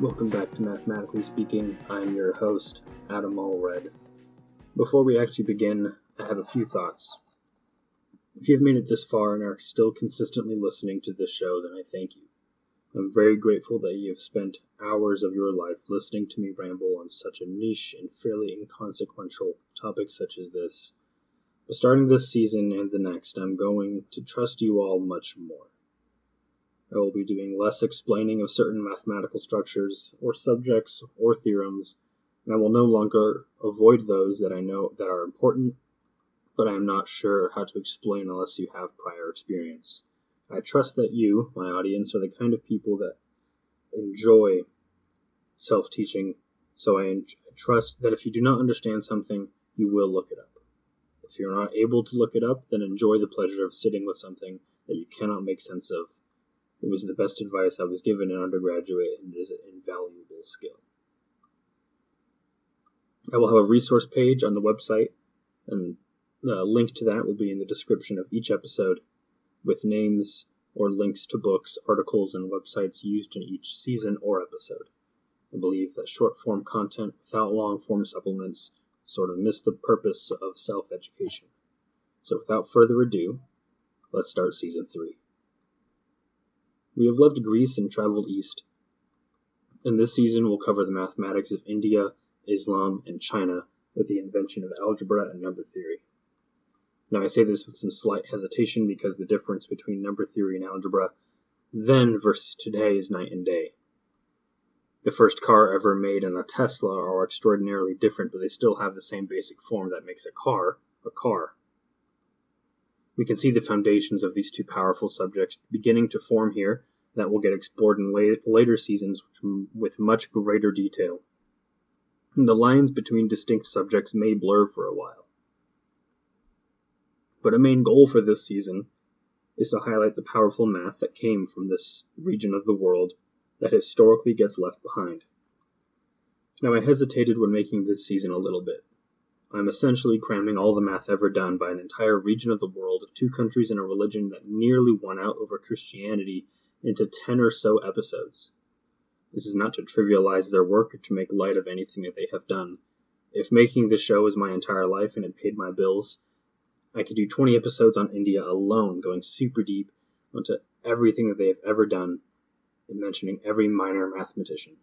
Welcome back to Mathematically Speaking. I'm your host, Adam Allred. Before we actually begin, I have a few thoughts. If you've made it this far and are still consistently listening to this show, then I thank you. I'm very grateful that you have spent hours of your life listening to me ramble on such a niche and fairly inconsequential topic such as this. But starting this season and the next, I'm going to trust you all much more. I will be doing less explaining of certain mathematical structures or subjects or theorems, and I will no longer avoid those that I know that are important, but I am not sure how to explain unless you have prior experience. I trust that you, my audience, are the kind of people that enjoy self-teaching, so I trust that if you do not understand something, you will look it up. If you're not able to look it up, then enjoy the pleasure of sitting with something that you cannot make sense of. It was the best advice I was given in undergraduate and is an invaluable skill. I will have a resource page on the website, and the link to that will be in the description of each episode, with names or links to books, articles, and websites used in each season or episode. I believe that short-form content without long-form supplements sort of miss the purpose of self-education. So without further ado, let's start Season 3. We have left Greece and traveled east, and this season will cover the mathematics of India, Islam, and China with the invention of algebra and number theory. Now I say this with some slight hesitation because the difference between number theory and algebra then versus today is night and day. The first car ever made and a Tesla are extraordinarily different, but they still have the same basic form that makes a car a car. We can see the foundations of these two powerful subjects beginning to form here that will get explored in later seasons with much greater detail. And the lines between distinct subjects may blur for a while. But a main goal for this season is to highlight the powerful math that came from this region of the world that historically gets left behind. Now, I hesitated when making this season a little bit. I'm essentially cramming all the math ever done by an entire region of the world, 2 countries, and a religion that nearly won out over Christianity into 10 or so episodes. This is not to trivialize their work or to make light of anything that they have done. If making this show is my entire life and it paid my bills, I could do 20 episodes on India alone, going super deep onto everything that they have ever done and mentioning every minor mathematician.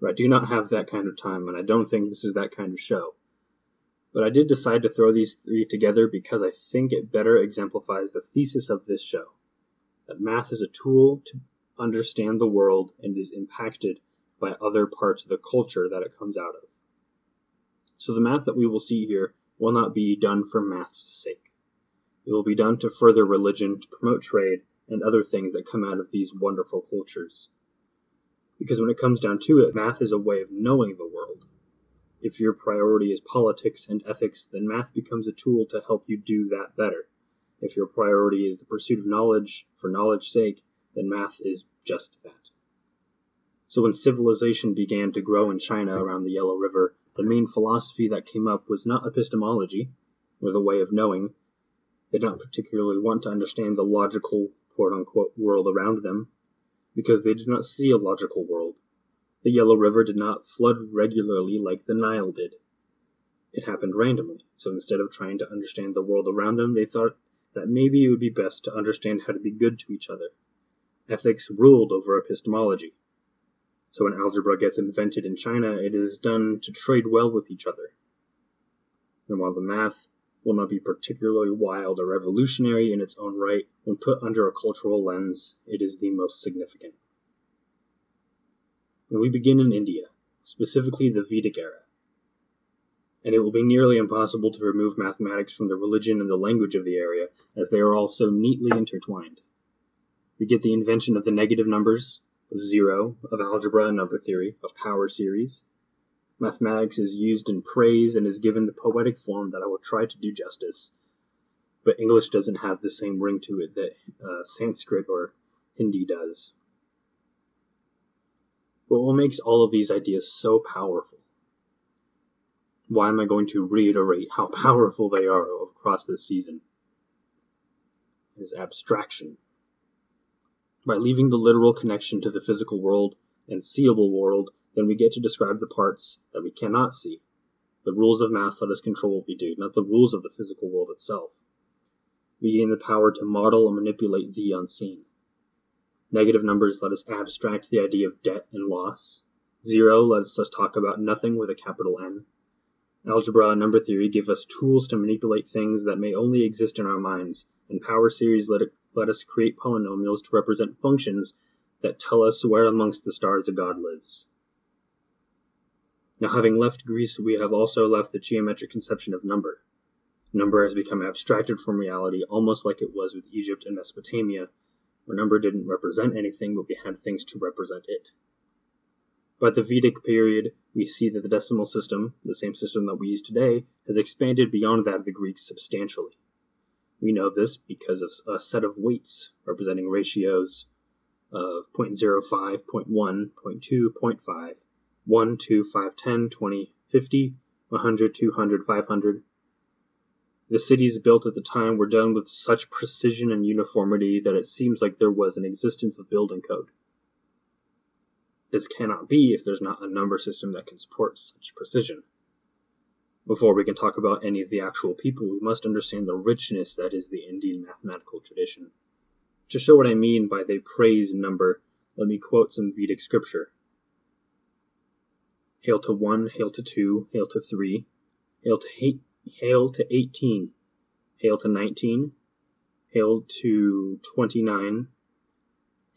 But I do not have that kind of time, and I don't think this is that kind of show. But I did decide to throw these 3 together because I think it better exemplifies the thesis of this show, that math is a tool to understand the world and is impacted by other parts of the culture that it comes out of. So the math that we will see here will not be done for math's sake. It will be done to further religion, to promote trade, and other things that come out of these wonderful cultures. Because when it comes down to it, math is a way of knowing the world. If your priority is politics and ethics, then math becomes a tool to help you do that better. If your priority is the pursuit of knowledge for knowledge's sake, then math is just that. So when civilization began to grow in China around the Yellow River, the main philosophy that came up was not epistemology, or the way of knowing. They did not particularly want to understand the logical, quote-unquote, world around them, because they did not see a logical world. The Yellow River did not flood regularly like the Nile did. It happened randomly, so instead of trying to understand the world around them, they thought that maybe it would be best to understand how to be good to each other. Ethics ruled over epistemology. So when algebra gets invented in China, it is done to trade well with each other. And while the math will not be particularly wild or revolutionary in its own right, when put under a cultural lens, it is the most significant. And we begin in India, specifically the Vedic era. And it will be nearly impossible to remove mathematics from the religion and the language of the area, as they are all so neatly intertwined. We get the invention of the negative numbers, of zero, of algebra and number theory, of power series. Mathematics is used in praise and is given the poetic form that I will try to do justice, but English doesn't have the same ring to it that Sanskrit or Hindi does. But what makes all of these ideas so powerful? Why am I going to reiterate how powerful they are across this season? It is abstraction. By leaving the literal connection to the physical world, and seeable world, then we get to describe the parts that we cannot see. The rules of math let us control what we do, not the rules of the physical world itself. We gain the power to model and manipulate the unseen. Negative numbers let us abstract the idea of debt and loss. Zero lets us talk about nothing with a capital N. Algebra and number theory give us tools to manipulate things that may only exist in our minds, and power series let us create polynomials to represent functions that tell us where amongst the stars a god lives. Now, having left Greece, we have also left the geometric conception of number. Number has become abstracted from reality, almost like it was with Egypt and Mesopotamia, where number didn't represent anything, but we had things to represent it. By the Vedic period, we see that the decimal system, the same system that we use today, has expanded beyond that of the Greeks substantially. We know this because of a set of weights representing ratios of 0.05, 0.1, 0.2, 0.5, 1, 2, 5, 10, 20, 50, 100, 200, 500. The cities built at the time were done with such precision and uniformity that it seems like there was an existence of building code. This cannot be if there's not a number system that can support such precision. Before we can talk about any of the actual people, we must understand the richness that is the Indian mathematical tradition. To show what I mean by they praise number, let me quote some Vedic scripture. Hail to 1, hail to 2, hail to 3, hail to 18, hail to 19, hail to 29,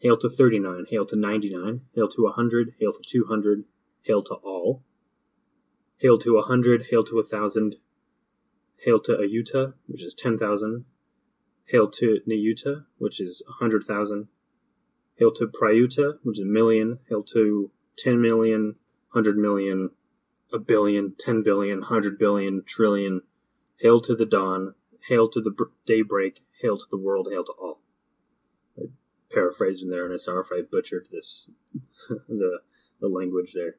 hail to 39, hail to 99, hail to 100, hail to 200, hail to all, hail to 100, hail to 1,000, hail to Ayuta, which is 10,000, hail to Nayuta, which is 100,000, hail to Prayuta, which is a million, hail to 10 million, 100 million, a billion, 10 billion, 100 billion, trillion, hail to the dawn, hail to the daybreak, hail to the world, hail to all. Paraphrasing there, and I'm sorry if I butchered this, the language there.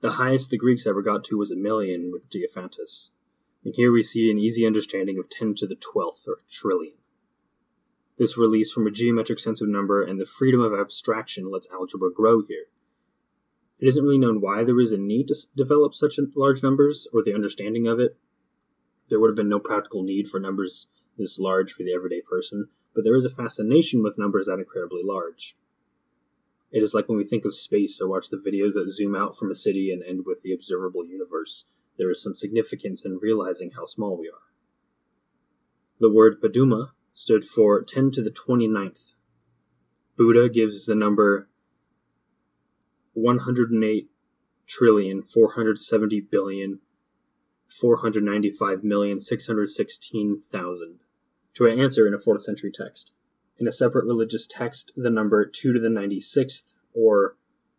The highest the Greeks ever got to was a million with Diophantus, and here we see an easy understanding of 10 to the 12th, or trillion. This release from a geometric sense of number and the freedom of abstraction lets algebra grow here. It isn't really known why there is a need to develop such large numbers, or the understanding of it. There would have been no practical need for numbers this large for the everyday person, but there is a fascination with numbers that are incredibly large. It is like when we think of space or watch the videos that zoom out from a city and end with the observable universe. There is some significance in realizing how small we are. The word Paduma stood for 10 to the 29th. Buddha gives the number 108,470,495,616,000. To an answer in a 4th century text. In a separate religious text, the number 2 to the 96th, or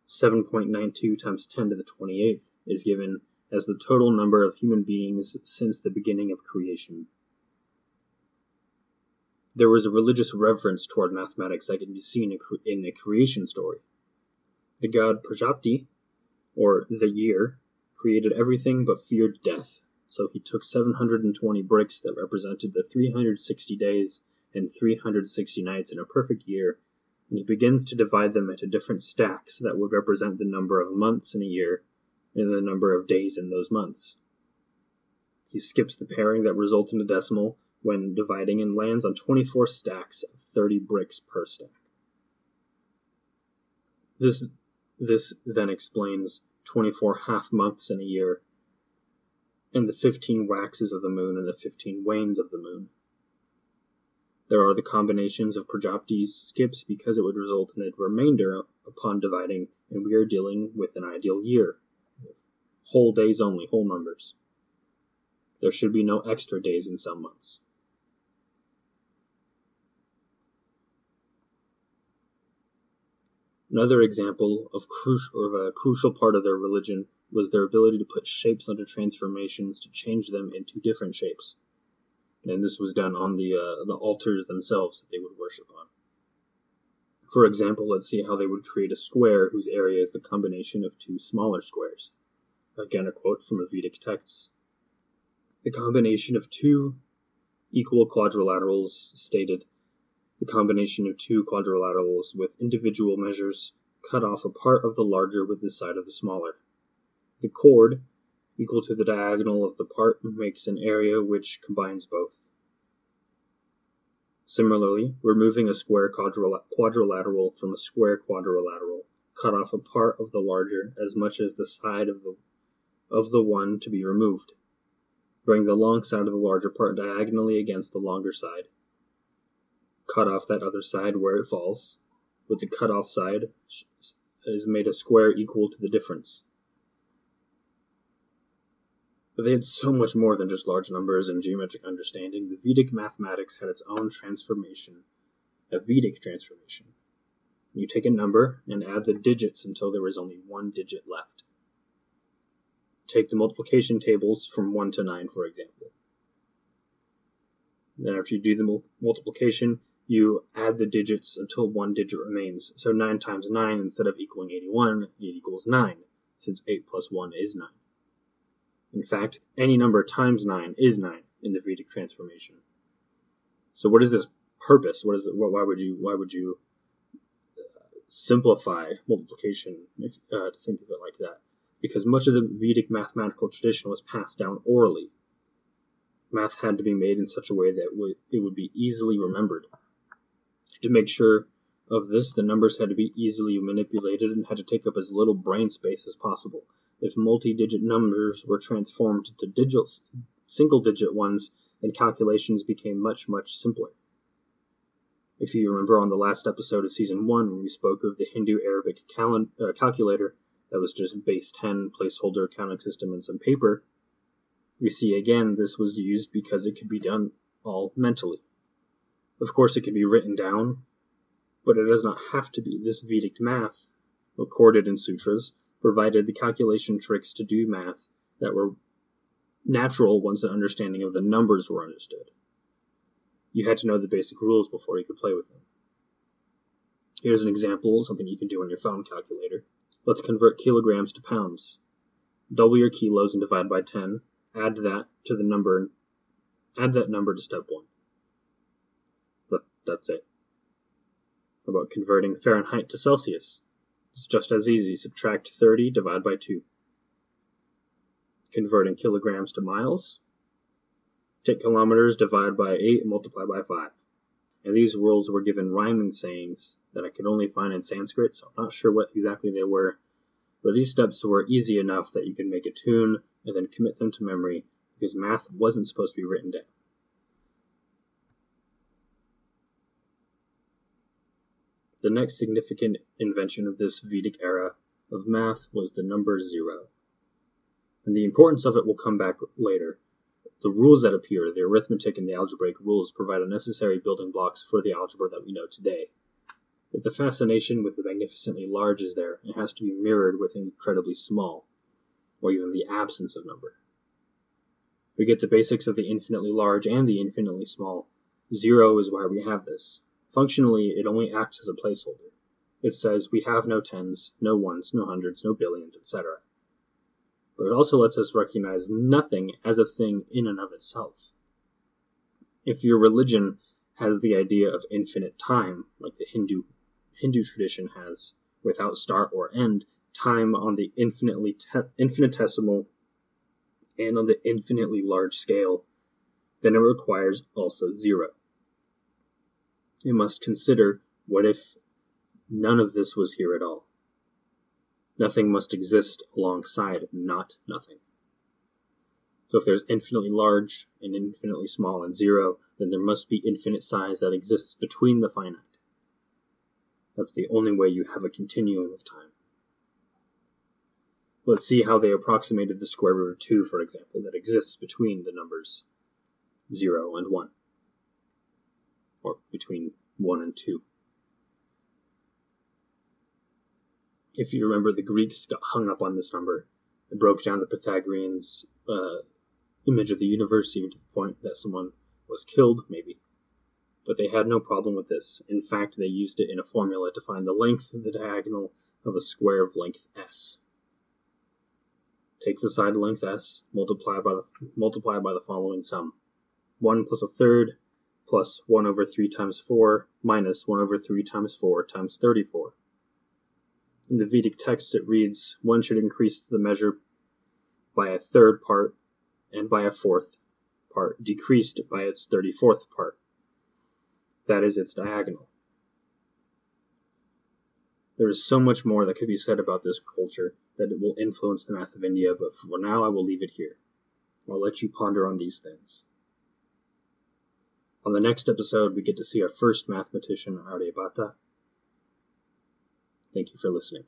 7.92 times 10 to the 28th, is given as the total number of human beings since the beginning of creation. There was a religious reverence toward mathematics that can be seen in the creation story. The god Prajapati, or the year, created everything but feared death. So he took 720 bricks that represented the 360 days and 360 nights in a perfect year, and he begins to divide them into different stacks that would represent the number of months in a year and the number of days in those months. He skips the pairing that results in a decimal when dividing and lands on 24 stacks of 30 bricks per stack. This then explains 24 half months in a year, and the 15 waxes of the moon and the 15 wanes of the moon. There are the combinations of Prajapati's skips because it would result in a remainder upon dividing, and we are dealing with an ideal year. Whole days only, whole numbers. There should be no extra days in some months. Another example of a crucial part of their religion was their ability to put shapes under transformations to change them into different shapes. And this was done on the altars themselves that they would worship on. For example, let's see how they would create a square whose area is the combination of two smaller squares. Again, a quote from a Vedic text. The combination of two equal quadrilaterals stated. The combination of two quadrilaterals with individual measures cut off a part of the larger with the side of the smaller. The chord, equal to the diagonal of the part, makes an area which combines both. Similarly, removing a square quadrilateral from a square quadrilateral, cut off a part of the larger as much as the side of the one to be removed. Bring the long side of the larger part diagonally against the longer side. Cut off that other side where it falls, with the cut off side is made a square equal to the difference. But they had so much more than just large numbers and geometric understanding. The Vedic mathematics had its own transformation, a Vedic transformation. You take a number and add the digits until there is only one digit left. Take the multiplication tables from 1 to 9, for example. Then after you do the multiplication, you add the digits until one digit remains. So 9 times 9, instead of equaling 81, it equals 9, since 8 plus 1 is 9. In fact, any number times 9 is 9 in the Vedic transformation. So what is this purpose? What is it? Why would you simplify multiplication to think of it like that? Because much of the Vedic mathematical tradition was passed down orally. Math had to be made in such a way that it would be easily remembered. To make sure of this, the numbers had to be easily manipulated and had to take up as little brain space as possible. If multi-digit numbers were transformed to single-digit ones, then calculations became much, much simpler. If you remember on the last episode of Season 1, when we spoke of the Hindu-Arabic calculator that was just base 10, placeholder, counting system, and some paper, we see again this was used because it could be done all mentally. Of course, it could be written down, but it does not have to be. This Vedic math, recorded in sutras, provided the calculation tricks to do math that were natural once an understanding of the numbers were understood. You had to know the basic rules before you could play with them. Here's an example of something you can do on your phone calculator. Let's convert kilograms to pounds. Double your kilos and divide by 10. Add that number to step 1. But that's it. How about converting Fahrenheit to Celsius? It's just as easy. Subtract 30, divide by 2. Converting kilograms to miles. Take kilometers, divide by 8, and multiply by 5. And these rules were given rhyming sayings that I could only find in Sanskrit, so I'm not sure what exactly they were. But these steps were easy enough that you could make a tune and then commit them to memory, because math wasn't supposed to be written down. The next significant invention of this Vedic era of math was the number 0. And the importance of it will come back later. The rules that appear, the arithmetic and the algebraic rules, provide a necessary building blocks for the algebra that we know today. If the fascination with the magnificently large is there, it has to be mirrored with incredibly small, or even the absence of number. We get the basics of the infinitely large and the infinitely small. 0 is why we have this. Functionally, it only acts as a placeholder. It says we have no tens, no ones, no hundreds, no billions, etc. But it also lets us recognize nothing as a thing in and of itself. If your religion has the idea of infinite time, like the Hindu tradition has, without start or end, time on the infinitesimal and on the infinitely large scale, then it requires also 0. You must consider, what if none of this was here at all? Nothing must exist alongside not nothing. So if there's infinitely large and infinitely small and 0, then there must be infinite size that exists between the finite. That's the only way you have a continuum of time. Let's see how they approximated the square root of 2, for example, that exists between the numbers 0 and 1. Or between 1 and 2. If you remember, the Greeks got hung up on this number. It broke down the Pythagoreans' image of the universe, even to the point that someone was killed, maybe. But they had no problem with this. In fact, they used it in a formula to find the length of the diagonal of a square of length s. Take the side length s, multiply by the following sum. 1 plus a third, plus 1 over 3 times 4, minus 1 over 3 times 4 times 34. In the Vedic text, it reads, one should increase the measure by a third part and by a fourth part, decreased by its 34th part. That is its diagonal. There is so much more that could be said about this culture that it will influence the math of India, but for now I will leave it here. I'll let you ponder on these things. On the next episode, we get to see our first mathematician, Aryabhata. Thank you for listening.